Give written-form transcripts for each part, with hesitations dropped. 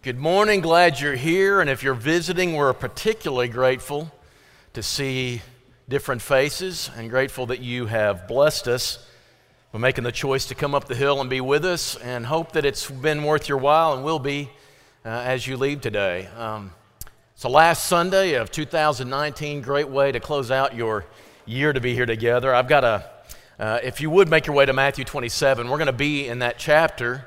Good morning, glad you're here, and if you're visiting, we're particularly grateful to see different faces and grateful that you have blessed us by making the choice to come up the hill and be with us, and hope that it's been worth your while and will be as you leave today. So last Sunday of 2019, great way to close out your year to be here together. I've got a, if you would make your way to Matthew 27, we're going to be in that chapter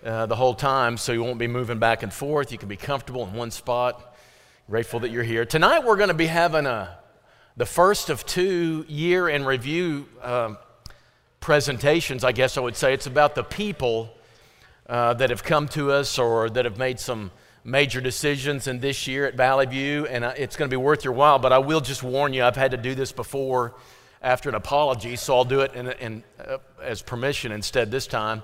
the whole time, so you won't be moving back and forth. You can be comfortable in one spot. Grateful that you're here. Tonight we're going to be having the first of 2 year in review presentations, I guess I would say. It's about the people that have come to us or that have made some major decisions in this year at Valley View, and it's going to be worth your while, but I will just warn you, I've had to do this before after an apology, so I'll do it as permission instead this time.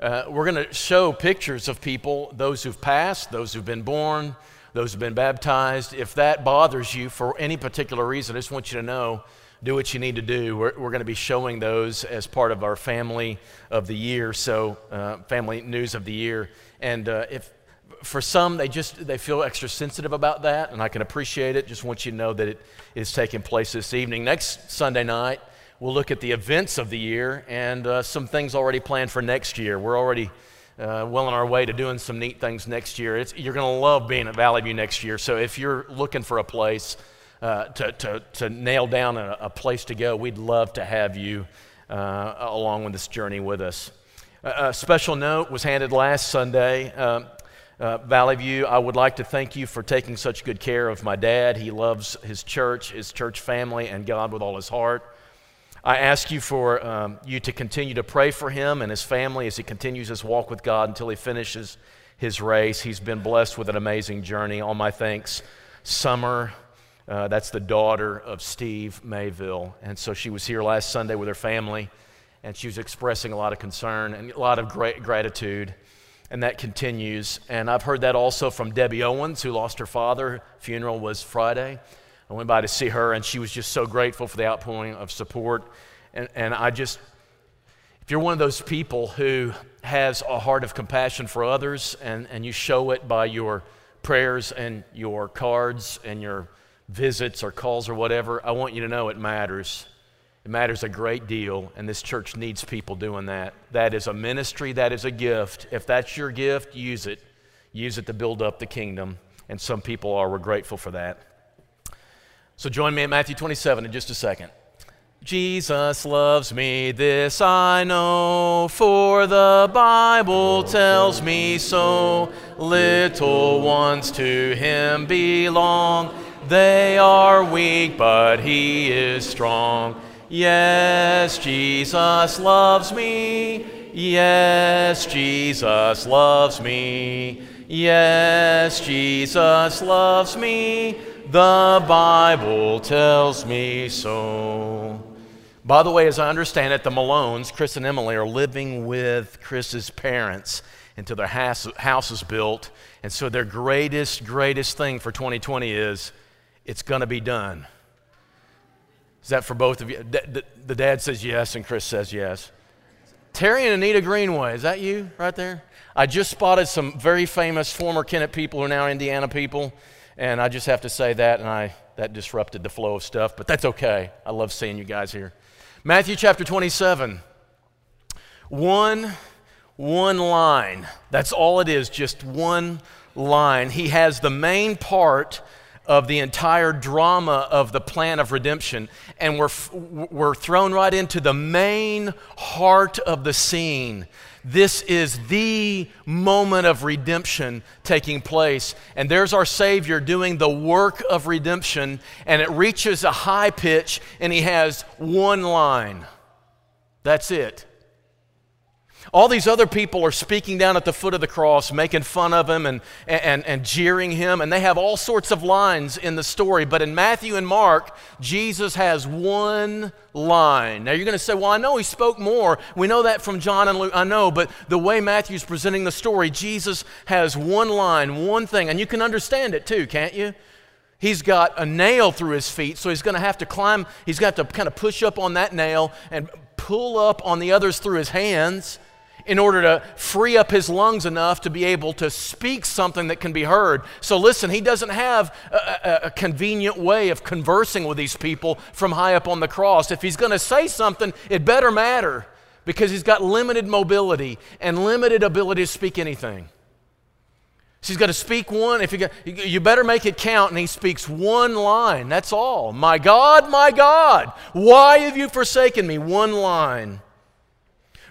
We're going to show pictures of people, those who've passed, those who've been born, those who've been baptized. If that bothers you for any particular reason, I just want you to know, do what you need to do. We're going to be showing those as part of our Family of the Year, so Family News of the Year. And if for some, they feel extra sensitive about that, and I can appreciate it. Just want you to know that it is taking place this evening. Next Sunday night, we'll look at the events of the year and some things already planned for next year. We're already well on our way to doing some neat things next year. You're going to love being at Valley View next year. So if you're looking for a place to nail down a place to go, we'd love to have you along on this journey with us. A special note was handed last Sunday. Valley View, I would like to thank you for taking such good care of my dad. He loves his church family, and God with all his heart. I ask you for you to continue to pray for him and his family as he continues his walk with God until he finishes his race. He's been blessed with an amazing journey. All my thanks. Summer, that's the daughter of Steve Mayville. And so she was here last Sunday with her family, and she was expressing a lot of concern and a lot of great gratitude, and that continues. And I've heard that also from Debbie Owens, who lost her father. Funeral was Friday. I went by to see her, and she was just so grateful for the outpouring of support. And I just, if you're one of those people who has a heart of compassion for others, and you show it by your prayers and your cards and your visits or calls or whatever, I want you to know it matters. It matters a great deal, and this church needs people doing that. That is a ministry. That is a gift. If that's your gift, use it. Use it to build up the kingdom, and some people are. We're grateful for that. So join me at Matthew 27 in just a second. Jesus loves me, this I know, for the Bible tells me so. Little ones to him belong. They are weak, but he is strong. Yes, Jesus loves me. Yes, Jesus loves me. Yes, Jesus loves me. The Bible tells me so. By the way, as I understand it, the Malones, Chris and Emily, are living with Chris's parents until their house is built. And so their greatest thing for 2020 is, it's going to be done. Is that for both of you? The dad says yes, and Chris says yes. Terry and Anita Greenway, is that you right there? I just spotted some very famous former Kennett people who are now Indiana people. And I just have to say that, and that disrupted the flow of stuff, but that's okay. I love seeing you guys here. Matthew chapter 27. One line. That's all it is, just one line. He has the main part of the entire drama of the plan of redemption, and we're thrown right into the main heart of the scene. This is the moment of redemption taking place, and there's our Savior doing the work of redemption, and it reaches a high pitch, and he has one line. That's it. All these other people are speaking down at the foot of the cross, making fun of him and jeering him, and they have all sorts of lines in the story. But in Matthew and Mark, Jesus has one line. Now you're going to say, well, I know he spoke more. We know that from John and Luke. I know, but the way Matthew's presenting the story, Jesus has one line, one thing. And you can understand it too, can't you? He's got a nail through his feet, so he's going to have to climb. He's got to kind of push up on that nail and pull up on the others through his hands. in order to free up his lungs enough to be able to speak something that can be heard. So listen, he doesn't have a convenient way of conversing with these people from high up on the cross. If he's going to say something, it better matter, because he's got limited mobility and limited ability to speak anything. So he's got to speak one. If you better make it count, and he speaks one line. That's all. My God, why have you forsaken me? One line.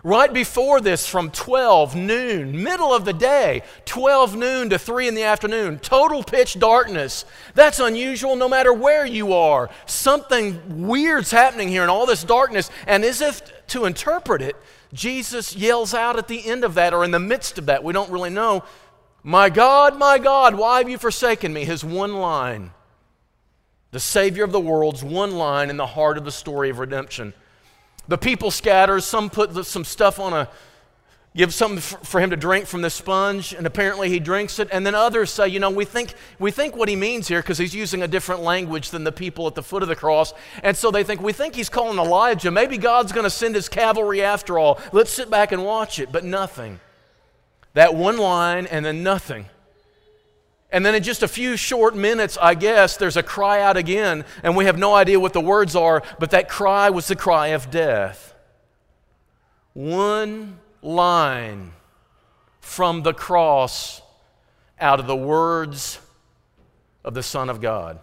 Right before this, from 12 noon, middle of the day, 12 noon to 3 in the afternoon, total pitch darkness. That's unusual no matter where you are. Something weird's happening here in all this darkness. And as if to interpret it, Jesus yells out at the end of that, or in the midst of that, we don't really know, my God, why have you forsaken me? His one line. The Savior of the world's one line in the heart of the story of redemption. The people scatter. Some put some stuff on give something for him to drink from the sponge, and apparently he drinks it. And then others say, we think what he means here, because he's using a different language than the people at the foot of the cross. And so they think, we think he's calling Elijah. Maybe God's going to send his cavalry after all. Let's sit back and watch it. But nothing. That one line and then nothing. And then in just a few short minutes, I guess, there's a cry out again, and we have no idea what the words are, but that cry was the cry of death. One line from the cross out of the words of the Son of God.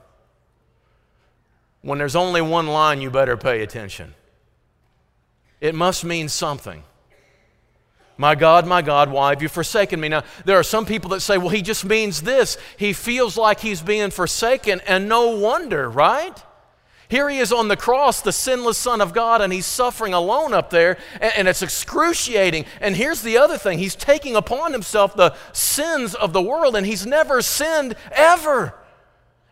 When there's only one line, you better pay attention. It must mean something. My God, why have you forsaken me? Now, there are some people that say, well, he just means this. He feels like he's being forsaken, and no wonder, right? Here he is on the cross, the sinless Son of God, and he's suffering alone up there, and it's excruciating. And here's the other thing. He's taking upon himself the sins of the world, and he's never sinned ever.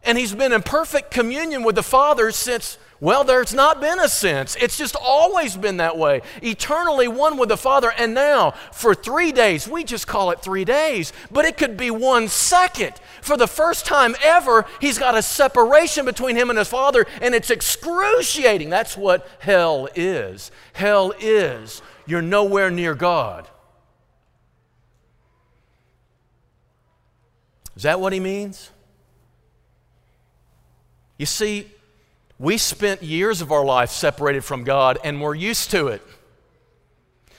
And he's been in perfect communion with the Father since... Well, there's not been a sense. It's just always been that way. Eternally one with the Father. And now, for 3 days, we just call it 3 days, but it could be 1 second. For the first time ever, he's got a separation between him and his Father, and it's excruciating. That's what hell is. Hell is you're nowhere near God. Is that what he means? You see, we spent years of our life separated from God, and we're used to it.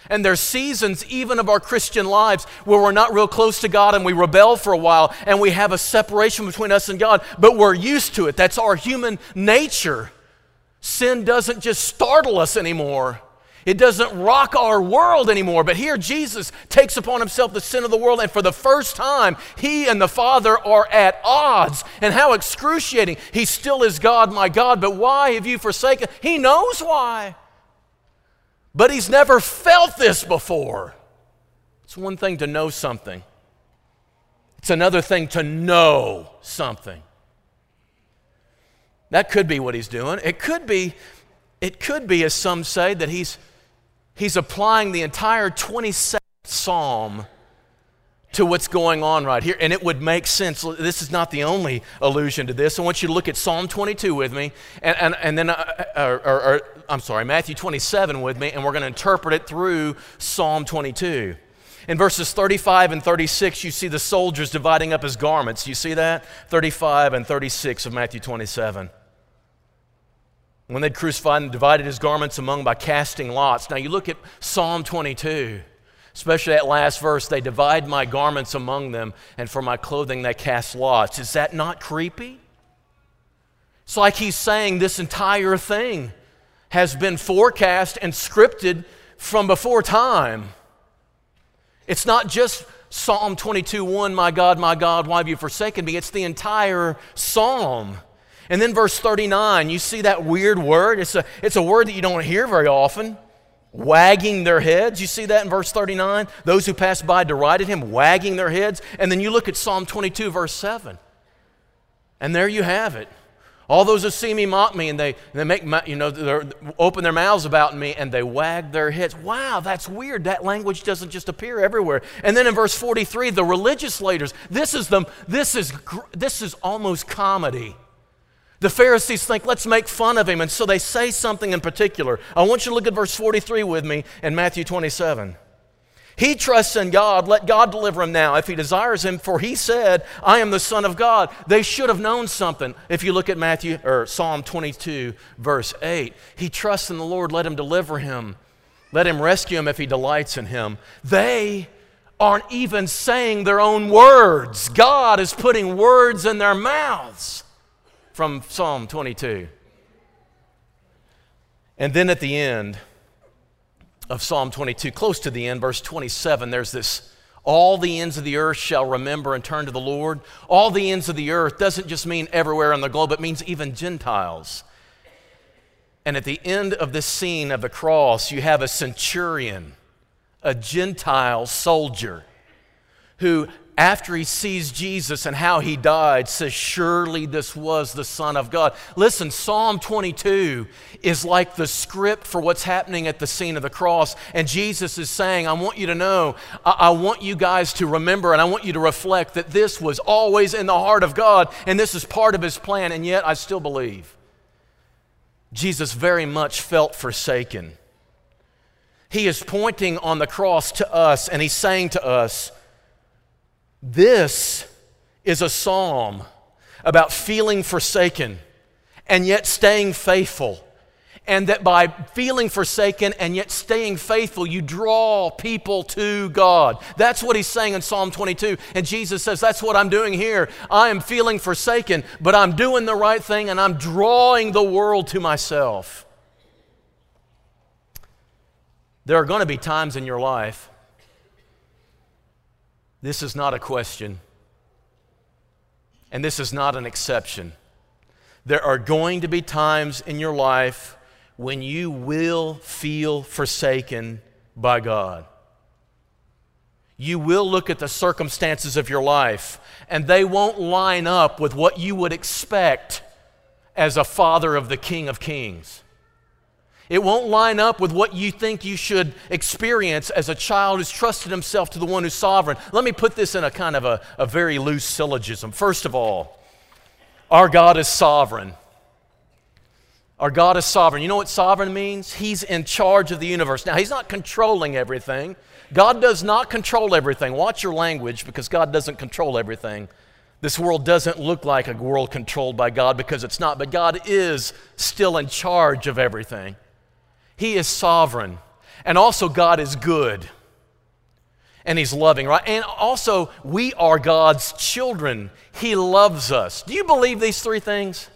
And there's seasons even of our Christian lives where we're not real close to God, and we rebel for a while, and we have a separation between us and God, but we're used to it. That's our human nature. Sin doesn't just startle us anymore. It doesn't rock our world anymore. But here Jesus takes upon himself the sin of the world, and for the first time, he and the Father are at odds. And how excruciating. He still is God, my God, but why have you forsaken? He knows why. But he's never felt this before. It's one thing to know something. It's another thing to know something. That could be what he's doing. It could be, as some say, that He's applying the entire 22nd Psalm to what's going on right here, and it would make sense. This is not the only allusion to this. I want you to look at Psalm 22 with me, and then Matthew 27 with me, and we're going to interpret it through Psalm 22. In verses 35 and 36, you see the soldiers dividing up his garments. You see that? 35 and 36 of Matthew 27. When they'd crucified and divided his garments among by casting lots. Now you look at Psalm 22, especially that last verse, they divide my garments among them, and for my clothing they cast lots. Is that not creepy? It's like he's saying this entire thing has been forecast and scripted from before time. It's not just Psalm 22:1, my God, why have you forsaken me? It's the entire psalm. And then verse 39, you see that weird word? It's a word that you don't hear very often. Wagging their heads. You see that in verse 39? Those who passed by derided him, wagging their heads. And then you look at Psalm 22, verse 7. And there you have it. All those who see me mock me, and they make open their mouths about me, and they wag their heads. Wow, that's weird. That language doesn't just appear everywhere. And then in verse 43, the religious leaders. This is almost comedy. The Pharisees think, let's make fun of him, and so they say something in particular. I want you to look at verse 43 with me in Matthew 27. He trusts in God. Let God deliver him now if he desires him, for he said, I am the Son of God. They should have known something. If you look at Matthew or Psalm 22, verse 8, he trusts in the Lord. Let him deliver him. Let him rescue him if he delights in him. They aren't even saying their own words. God is putting words in their mouths from Psalm 22. And then at the end of Psalm 22, close to the end, verse 27, there's this, all the ends of the earth shall remember and turn to the Lord. All the ends of the earth doesn't just mean everywhere on the globe, it means even Gentiles. And at the end of this scene of the cross, you have a centurion, a Gentile soldier, who after he sees Jesus and how he died, says, surely this was the Son of God. Listen, Psalm 22 is like the script for what's happening at the scene of the cross. And Jesus is saying, I want you to know, I want you guys to remember, and I want you to reflect that this was always in the heart of God, and this is part of his plan, and yet I still believe. Jesus very much felt forsaken. He is pointing on the cross to us, and he's saying to us, this is a psalm about feeling forsaken and yet staying faithful. And that by feeling forsaken and yet staying faithful, you draw people to God. That's what he's saying in Psalm 22. And Jesus says, that's what I'm doing here. I am feeling forsaken, but I'm doing the right thing and I'm drawing the world to myself. There are going to be times in your life, this is not a question, and this is not an exception. There are going to be times in your life when you will feel forsaken by God. You will look at the circumstances of your life, and they won't line up with what you would expect as a father of the King of Kings. It won't line up with what you think you should experience as a child who's trusted himself to the one who's sovereign. Let me put this in a kind of a very loose syllogism. First of all, our God is sovereign. Our God is sovereign. You know what sovereign means? He's in charge of the universe. Now, he's not controlling everything. God does not control everything. Watch your language, because God doesn't control everything. This world doesn't look like a world controlled by God, because it's not, but God is still in charge of everything. He is sovereign, and also God is good, and he's loving, right? And also, we are God's children. He loves us. Do you believe these three things?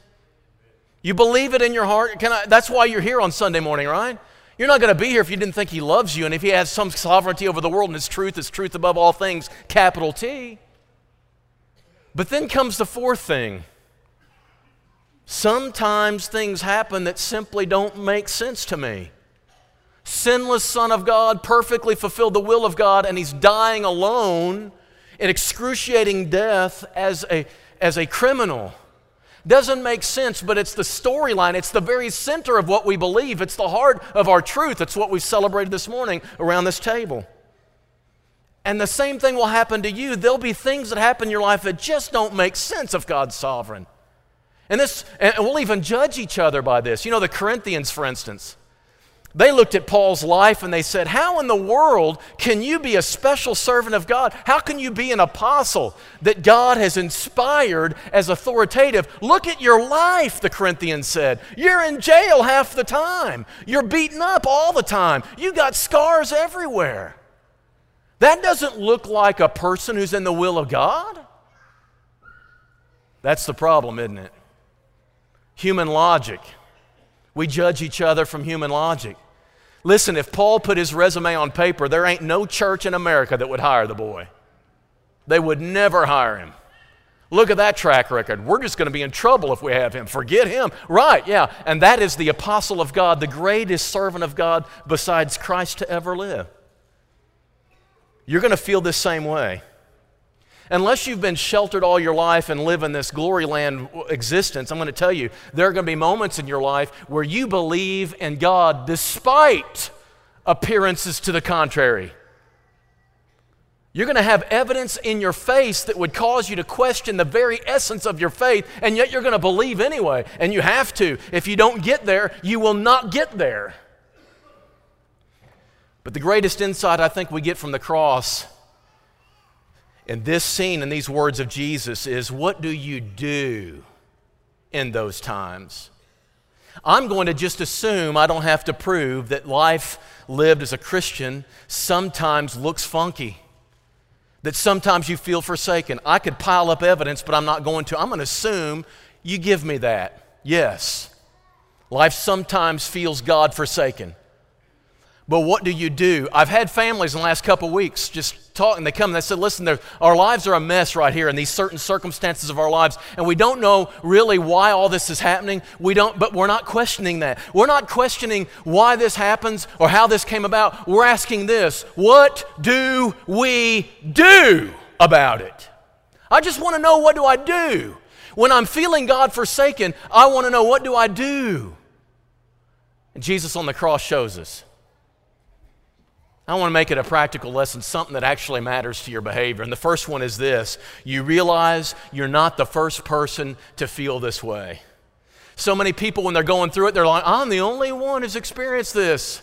You believe it in your heart? That's why you're here on Sunday morning, right? You're not going to be here if you didn't think he loves you, and if he has some sovereignty over the world, and his truth above all things, capital T. But then comes the fourth thing. Sometimes things happen that simply don't make sense to me. Sinless Son of God perfectly fulfilled the will of God, and he's dying alone in excruciating death as a criminal. Doesn't make sense, but it's the storyline. It's the very center of what we believe. It's the heart of our truth. It's what we celebrated this morning around this table. And the same thing will happen to you. There'll be things that happen in your life that just don't make sense if God's sovereign. And we'll even judge each other by this. You know, the Corinthians, for instance, they looked at Paul's life and they said, how in the world can you be a special servant of God? How can you be an apostle that God has inspired as authoritative? Look at your life, the Corinthians said. You're in jail half the time. You're beaten up all the time. You got scars everywhere. That doesn't look like a person who's in the will of God. That's the problem, isn't it? Human logic. We judge each other from human logic. Listen, if Paul put his resume on paper, there ain't no church in America that would hire the boy. They would never hire him. Look at that track record. We're just going to be in trouble if we have him. Forget him. Right, yeah. And that is the apostle of God, the greatest servant of God besides Christ to ever live. You're going to feel this same way. Unless you've been sheltered all your life and live in this glory land existence, I'm going to tell you, there are going to be moments in your life where you believe in God despite appearances to the contrary. You're going to have evidence in your face that would cause you to question the very essence of your faith, and yet you're going to believe anyway, and you have to. If you don't get there, you will not get there. But the greatest insight I think we get from the cross in this scene and these words of Jesus is, what do you do in those times? I'm going to just assume I don't have to prove that life lived as a Christian sometimes looks funky, that sometimes you feel forsaken. I could pile up evidence, but I'm not going to. I'm going to assume you give me that. Yes, life sometimes feels God-forsaken. But what do you do? I've had families in the last couple weeks just talking. They come and they said, listen, our lives are a mess right here in these certain circumstances of our lives, and we don't know really why all this is happening. But we're not questioning that. We're not questioning why this happens or how this came about. We're asking this: what do we do about it? I just want to know, what do I do? When I'm feeling God forsaken, I want to know, what do I do? And Jesus on the cross shows us. I want to make it a practical lesson, something that actually matters to your behavior. And the first one is this: you realize you're not the first person to feel this way. So many people, when they're going through it, they're like, I'm the only one who's experienced this.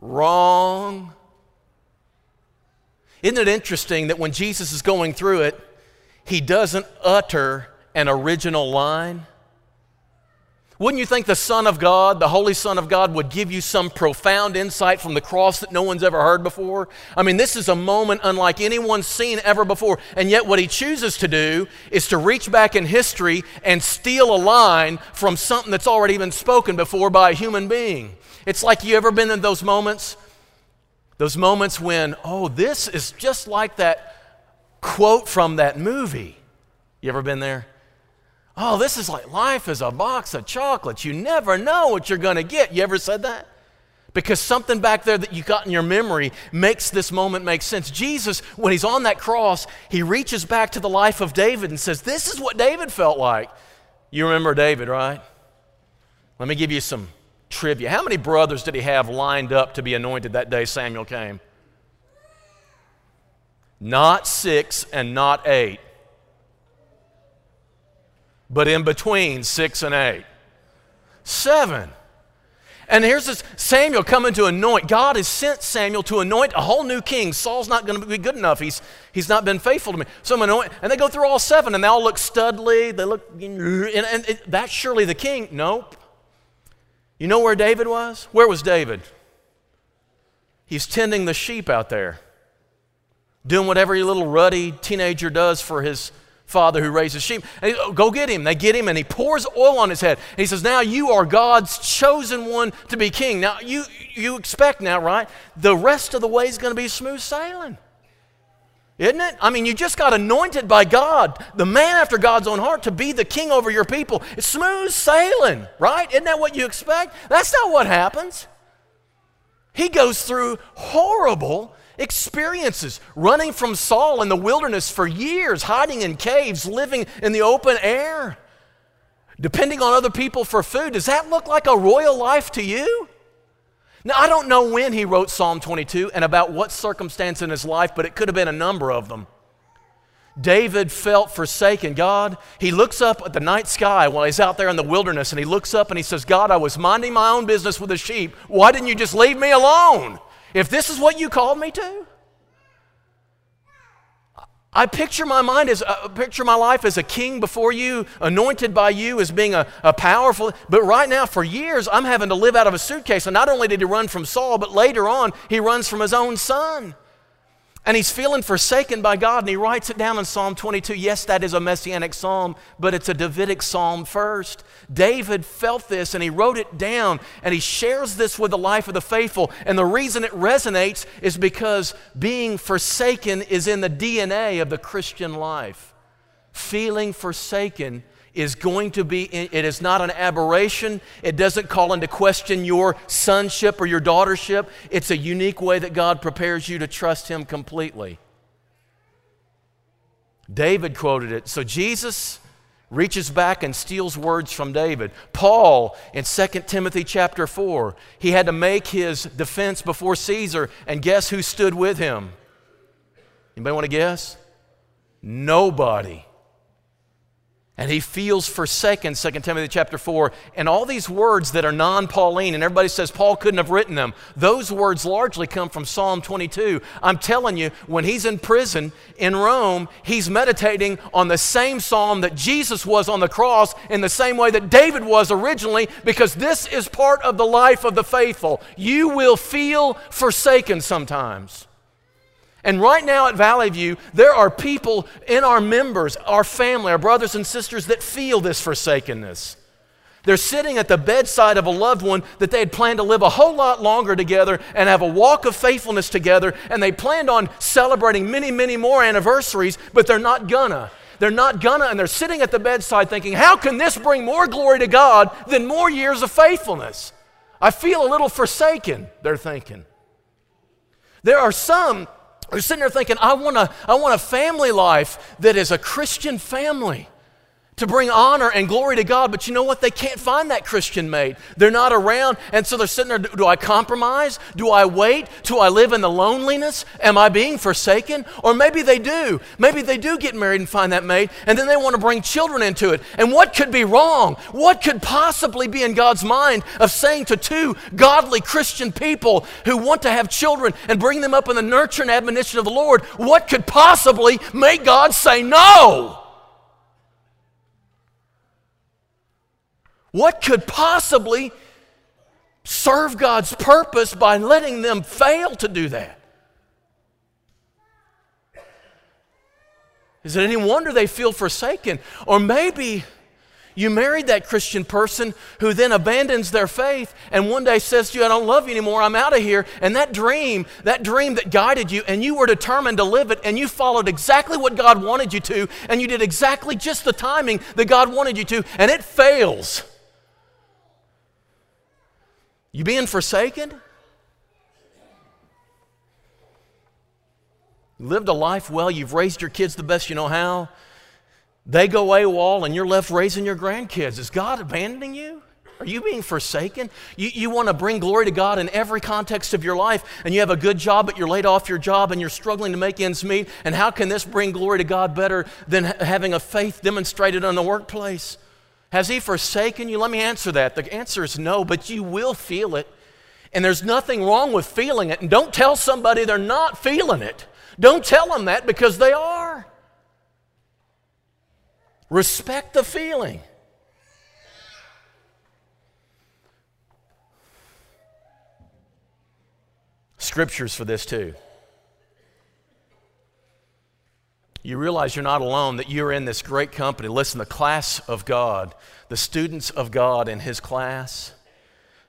Wrong. Isn't it interesting that when Jesus is going through it, he doesn't utter an original line? Wouldn't you think the Son of God, the Holy Son of God, would give you some profound insight from the cross that no one's ever heard before? I mean, this is a moment unlike anyone's seen ever before, and yet what he chooses to do is to reach back in history and steal a line from something that's already been spoken before by a human being. It's like, you ever been in those moments when, oh, this is just like that quote from that movie. You ever been there? Oh, this is like life is a box of chocolates. You never know what you're going to get. You ever said that? Because something back there that you got in your memory makes this moment make sense. Jesus, when he's on that cross, he reaches back to the life of David and says, this is what David felt like. You remember David, right? Let me give you some trivia. How many brothers did he have lined up to be anointed that day Samuel came? Not 6 and not 8. But in between 6 and 8. 7. And here's this Samuel coming to anoint. God has sent Samuel to anoint a whole new king. Saul's not going to be good enough. He's not been faithful to me. So I'm anointing. And they go through all 7, and they all look studly. They look, and that's surely the king. Nope. You know where David was? Where was David? He's tending the sheep out there, doing what every little ruddy teenager does for his father who raises sheep. And go get him. They get him, and he pours oil on his head. And he says, now you are God's chosen one to be king. Now you expect now, right? The rest of the way is going to be smooth sailing. Isn't it? I mean, you just got anointed by God, the man after God's own heart, to be the king over your people. It's smooth sailing, right? Isn't that what you expect? That's not what happens. He goes through horrible experiences, running from Saul in the wilderness for years, hiding in caves, living in the open air, depending on other people for food. Does that look like a royal life to you? Now, I don't know when he wrote Psalm 22 and about what circumstance in his life, but it could have been a number of them. David felt forsaken. God, he looks up at the night sky while he's out there in the wilderness, and he looks up and he says, God, I was minding my own business with the sheep. Why didn't you just leave me alone? If this is what you called me to? I picture my life as a king before you, anointed by you as being a powerful, but right now for years I'm having to live out of a suitcase, and not only did he run from Saul, but later on he runs from his own son. And he's feeling forsaken by God, and he writes it down in Psalm 22. Yes, that is a messianic psalm, but it's a Davidic psalm first. David felt this, and he wrote it down, and he shares this with the life of the faithful. And the reason it resonates is because being forsaken is in the DNA of the Christian life. Feeling forsaken is going to be, it is not an aberration. It doesn't call into question your sonship or your daughtership. It's a unique way that God prepares you to trust him completely. David quoted it. So Jesus reaches back and steals words from David. Paul, in 2 Timothy chapter 4, he had to make his defense before Caesar, and guess who stood with him? Anybody want to guess? Nobody. And he feels forsaken, 2 Timothy chapter 4. And all these words that are non-Pauline, and everybody says Paul couldn't have written them, those words largely come from Psalm 22. I'm telling you, when he's in prison in Rome, he's meditating on the same psalm that Jesus was on the cross in the same way that David was originally, because this is part of the life of the faithful. You will feel forsaken sometimes. And right now at Valley View, there are people in our members, our family, our brothers and sisters that feel this forsakenness. They're sitting at the bedside of a loved one that they had planned to live a whole lot longer together and have a walk of faithfulness together, and they planned on celebrating many, many more anniversaries, but they're not gonna. They're not gonna, and they're sitting at the bedside thinking, how can this bring more glory to God than more years of faithfulness? I feel a little forsaken, they're thinking. There are some who are sitting there thinking, I want a family life that is a Christian family to bring honor and glory to God. But you know what? They can't find that Christian mate. They're not around, and so they're sitting there, do I compromise? Do I wait? Do I live in the loneliness? Am I being forsaken? Or maybe they do. Maybe they do get married and find that mate, and then they want to bring children into it. And what could be wrong? What could possibly be in God's mind of saying to two godly Christian people who want to have children and bring them up in the nurture and admonition of the Lord, what could possibly make God say no? What could possibly serve God's purpose by letting them fail to do that? Is it any wonder they feel forsaken? Or maybe you married that Christian person who then abandons their faith and one day says to you, I don't love you anymore, I'm out of here. And that dream that guided you, and you were determined to live it, and you followed exactly what God wanted you to, and you did exactly just the timing that God wanted you to, and it fails. You being forsaken? You lived a life well, you've raised your kids the best you know how. They go AWOL and you're left raising your grandkids. Is God abandoning you? Are you being forsaken? You want to bring glory to God in every context of your life, and you have a good job, but you're laid off your job and you're struggling to make ends meet. And how can this bring glory to God better than having a faith demonstrated in the workplace? Has he forsaken you? Let me answer that. The answer is no, but you will feel it. And there's nothing wrong with feeling it. And don't tell somebody they're not feeling it. Don't tell them that, because they are. Respect the feeling. Scriptures for this too. You realize you're not alone, that you're in this great company. Listen, the class of God, the students of God in His class,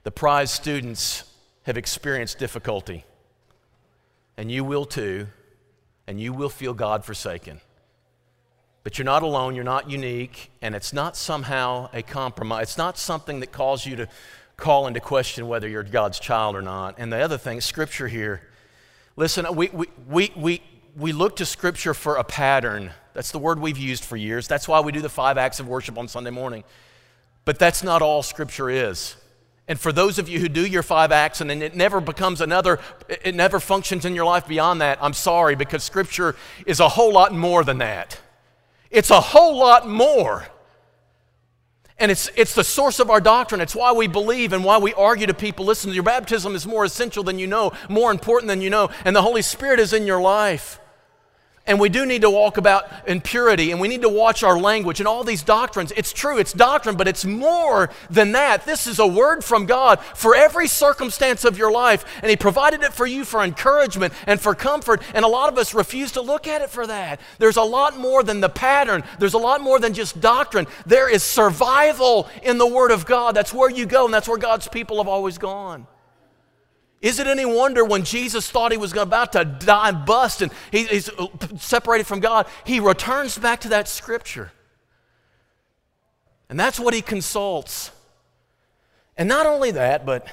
the prize students have experienced difficulty. And you will too, and you will feel God forsaken. But you're not alone, you're not unique, and it's not somehow a compromise. It's not something that calls you to call into question whether you're God's child or not. And the other thing, Scripture here. Listen, we look to Scripture for a pattern. That's the word we've used for years. That's why we do the 5 acts of worship on Sunday morning. But that's not all Scripture is. And for those of you who do your 5 acts and then it never becomes another, it never functions in your life beyond that, I'm sorry, because Scripture is a whole lot more than that. It's a whole lot more. And it's the source of our doctrine. It's why we believe and why we argue to people. Listen, your baptism is more essential than you know, more important than you know, and the Holy Spirit is in your life. And we do need to walk about in purity, and we need to watch our language and all these doctrines. It's true, it's doctrine, but it's more than that. This is a word from God for every circumstance of your life, and He provided it for you for encouragement and for comfort, and a lot of us refuse to look at it for that. There's a lot more than the pattern. There's a lot more than just doctrine. There is survival in the Word of God. That's where you go, and that's where God's people have always gone. Is it any wonder when Jesus thought He was about to die and bust and he's separated from God, He returns back to that Scripture. And that's what He consults. And not only that, but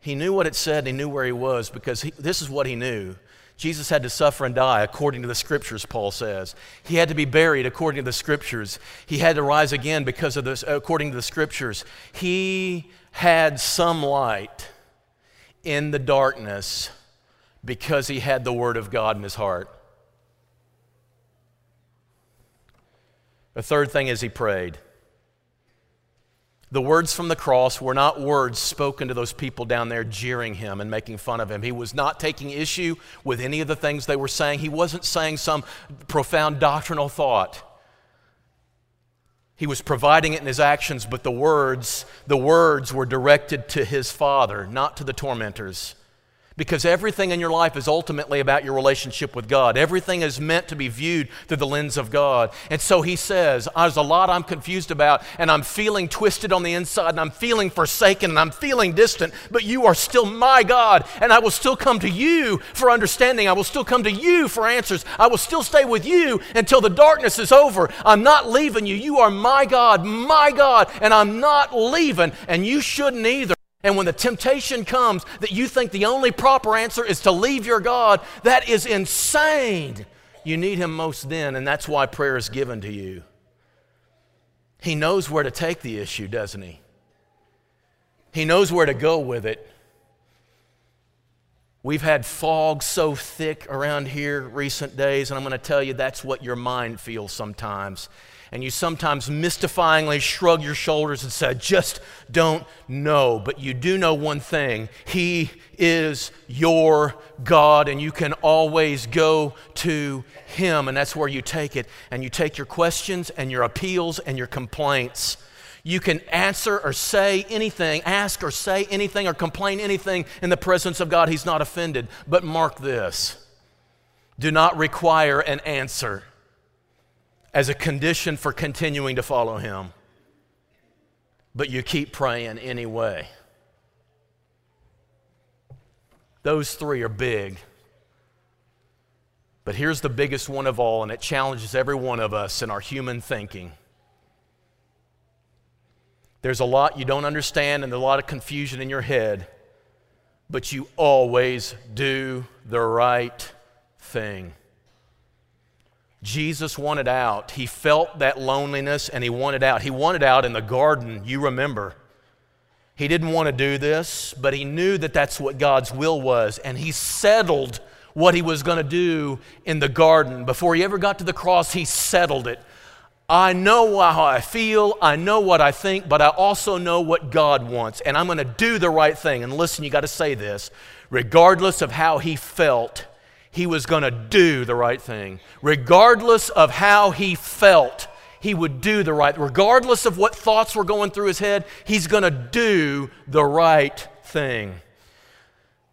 He knew what it said, He knew where He was, because this is what He knew. Jesus had to suffer and die according to the Scriptures, Paul says. He had to be buried according to the Scriptures. He had to rise again because of this, according to the Scriptures. He had some light in the darkness because he had the Word of God in his heart. The third thing is he prayed. The words from the cross were not words spoken to those people down there jeering him and making fun of him. He was not taking issue with any of the things they were saying. He wasn't saying some profound doctrinal thought. He was providing it in his actions, but the words were directed to his Father, not to the tormentors. Because everything in your life is ultimately about your relationship with God. Everything is meant to be viewed through the lens of God. And so he says, there's a lot I'm confused about, and I'm feeling twisted on the inside, and I'm feeling forsaken, and I'm feeling distant, but you are still my God, and I will still come to you for understanding. I will still come to you for answers. I will still stay with you until the darkness is over. I'm not leaving you. You are my God, and I'm not leaving, and you shouldn't either. And when the temptation comes that you think the only proper answer is to leave your God, that is insane. You need him most then, and that's why prayer is given to you. He knows where to take the issue, doesn't he? He knows where to go with it. We've had fog so thick around here recent days, and I'm going to tell you that's what your mind feels sometimes. And you sometimes mystifyingly shrug your shoulders and say, just don't know. But you do know one thing. He is your God, and you can always go to him. And that's where you take it. And you take your questions and your appeals and your complaints. You can answer or say anything, ask or say anything or complain anything in the presence of God. He's not offended. But mark this. Do not require an answer as a condition for continuing to follow him. But you keep praying anyway. Those three are big. But here's the biggest one of all, and it challenges every one of us in our human thinking. There's a lot you don't understand and a lot of confusion in your head, but you always do the right thing. Jesus wanted out. He felt that loneliness and he wanted out. He wanted out in the garden, you remember. He didn't want to do this, but he knew that that's what God's will was, and he settled what he was going to do in the garden. Before he ever got to the cross, he settled it. I know how I feel, I know what I think, but I also know what God wants, and I'm going to do the right thing. And listen, you got to say this, regardless of how he felt, he was going to do the right thing. Regardless of how he felt, he would do the right thing. Regardless of what thoughts were going through his head, he's going to do the right thing.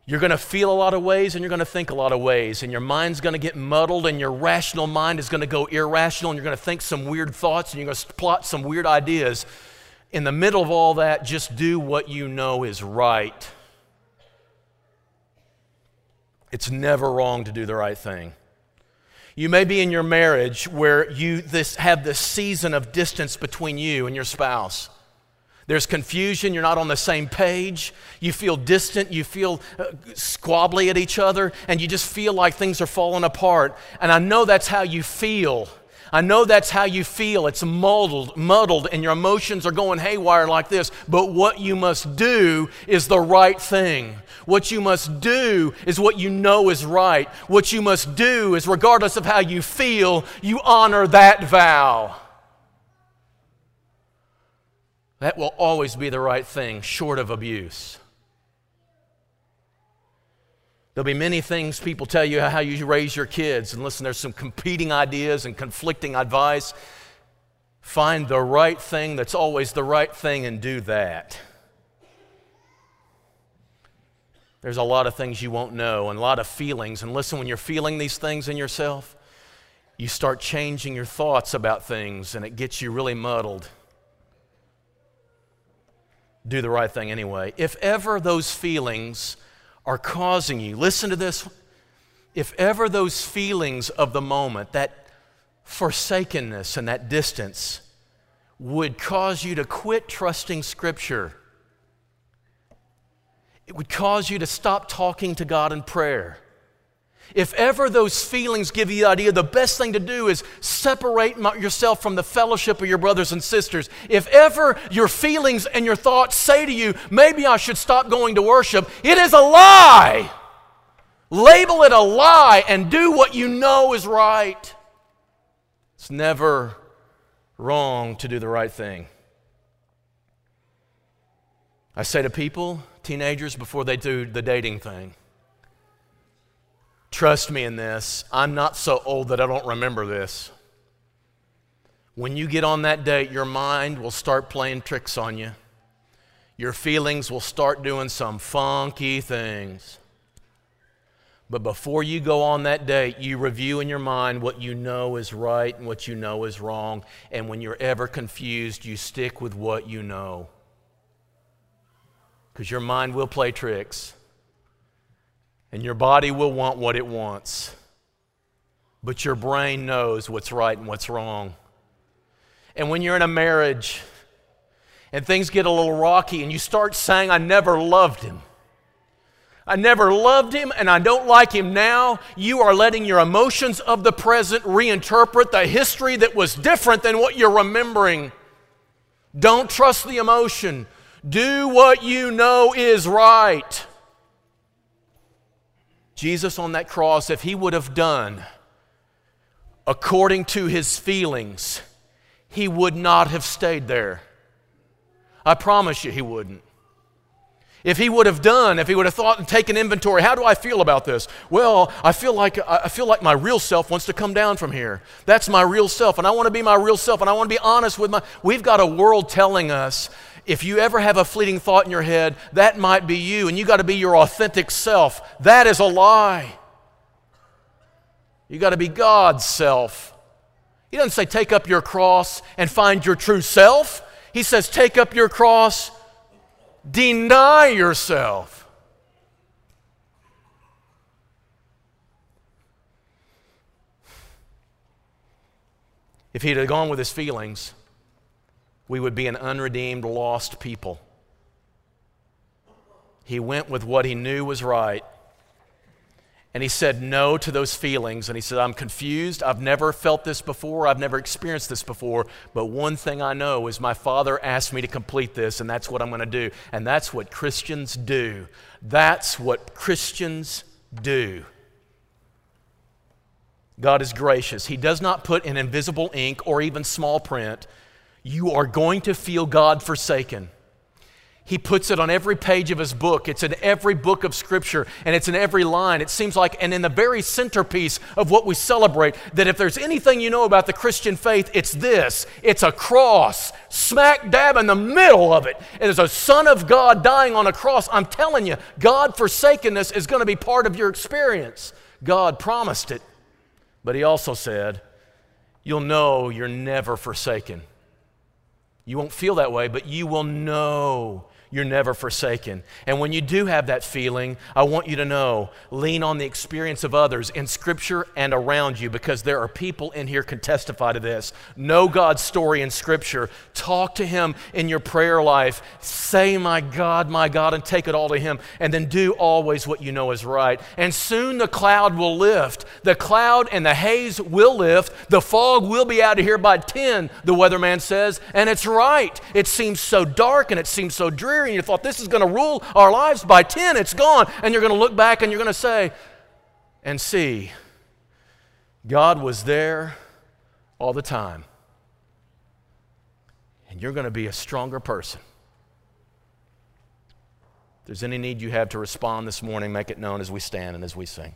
You're going to feel a lot of ways and you're going to think a lot of ways, and your mind's going to get muddled and your rational mind is going to go irrational, and you're going to think some weird thoughts and you're going to plot some weird ideas. In the middle of all that, just do what you know is right. It's never wrong to do the right thing. You may be in your marriage where you have this season of distance between you and your spouse. There's confusion, you're not on the same page, you feel distant, you feel squabbly at each other, and you just feel like things are falling apart. And I know that's how you feel. I know that's how you feel. It's muddled, and your emotions are going haywire like this. But what you must do is the right thing. What you must do is what you know is right. What you must do is, regardless of how you feel, you honor that vow. That will always be the right thing, short of abuse. There'll be many things people tell you how you raise your kids. And listen, there's some competing ideas and conflicting advice. Find the right thing that's always the right thing and do that. There's a lot of things you won't know and a lot of feelings. And listen, when you're feeling these things in yourself, you start changing your thoughts about things and it gets you really muddled. Do the right thing anyway. If ever those feelings are causing you, listen to this, if ever those feelings of the moment, that forsakenness and that distance would cause you to quit trusting Scripture, it would cause you to stop talking to God in prayer. If ever those feelings give you the idea, the best thing to do is separate yourself from the fellowship of your brothers and sisters. If ever your feelings and your thoughts say to you, maybe I should stop going to worship, it is a lie. Label it a lie and do what you know is right. It's never wrong to do the right thing. I say to people, teenagers, before they do the dating thing, trust me in this, I'm not so old that I don't remember this. When you get on that date, your mind will start playing tricks on you. Your feelings will start doing some funky things. But before you go on that date, you review in your mind what you know is right and what you know is wrong. And when you're ever confused, you stick with what you know. Because your mind will play tricks. And your body will want what it wants. But your brain knows what's right and what's wrong. And when you're in a marriage and things get a little rocky and you start saying, I never loved him. I never loved him and I don't like him now, you are letting your emotions of the present reinterpret the history that was different than what you're remembering. Don't trust the emotion. Do what you know is right. Jesus on that cross, if he would have done according to his feelings, he would not have stayed there. I promise you he wouldn't. If he would have done, if he would have thought and taken inventory, how do I feel about this? Well, I feel like my real self wants to come down from here. That's my real self, and I want to be my real self, and I want to be honest with my... We've got a world telling us, if you ever have a fleeting thought in your head, that might be you, and you got to be your authentic self. That is a lie. You got to be God's self. He doesn't say take up your cross and find your true self. He says take up your cross, deny yourself. If he'd have gone with his feelings, we would be an unredeemed, lost people. He went with what he knew was right. And he said no to those feelings. And he said, I'm confused. I've never felt this before. I've never experienced this before. But one thing I know is my Father asked me to complete this, and that's what I'm going to do. And that's what Christians do. That's what Christians do. God is gracious. He does not put in invisible ink or even small print, you are going to feel God forsaken. He puts it on every page of his book. It's in every book of Scripture, and it's in every line. It seems like, and in the very centerpiece of what we celebrate, that if there's anything you know about the Christian faith, it's this. It's a cross, smack dab in the middle of it. And there's a Son of God dying on a cross. I'm telling you, God forsakenness is going to be part of your experience. God promised it, but he also said, you'll know you're never forsaken. You won't feel that way, but you will know you're never forsaken. And when you do have that feeling, I want you to know, lean on the experience of others in Scripture and around you, because there are people in here can testify to this. Know God's story in Scripture. Talk to him in your prayer life. Say, my God, and take it all to him. And then do always what you know is right. And soon the cloud will lift. The cloud and the haze will lift. The fog will be out of here by 10, the weatherman says. And it's right. It seems so dark and it seems so dreary. And you thought, this is going to rule our lives. By 10, it's gone. And you're going to look back and you're going to say, and see, God was there all the time. And you're going to be a stronger person. If there's any need you have to respond this morning, make it known as we stand and as we sing.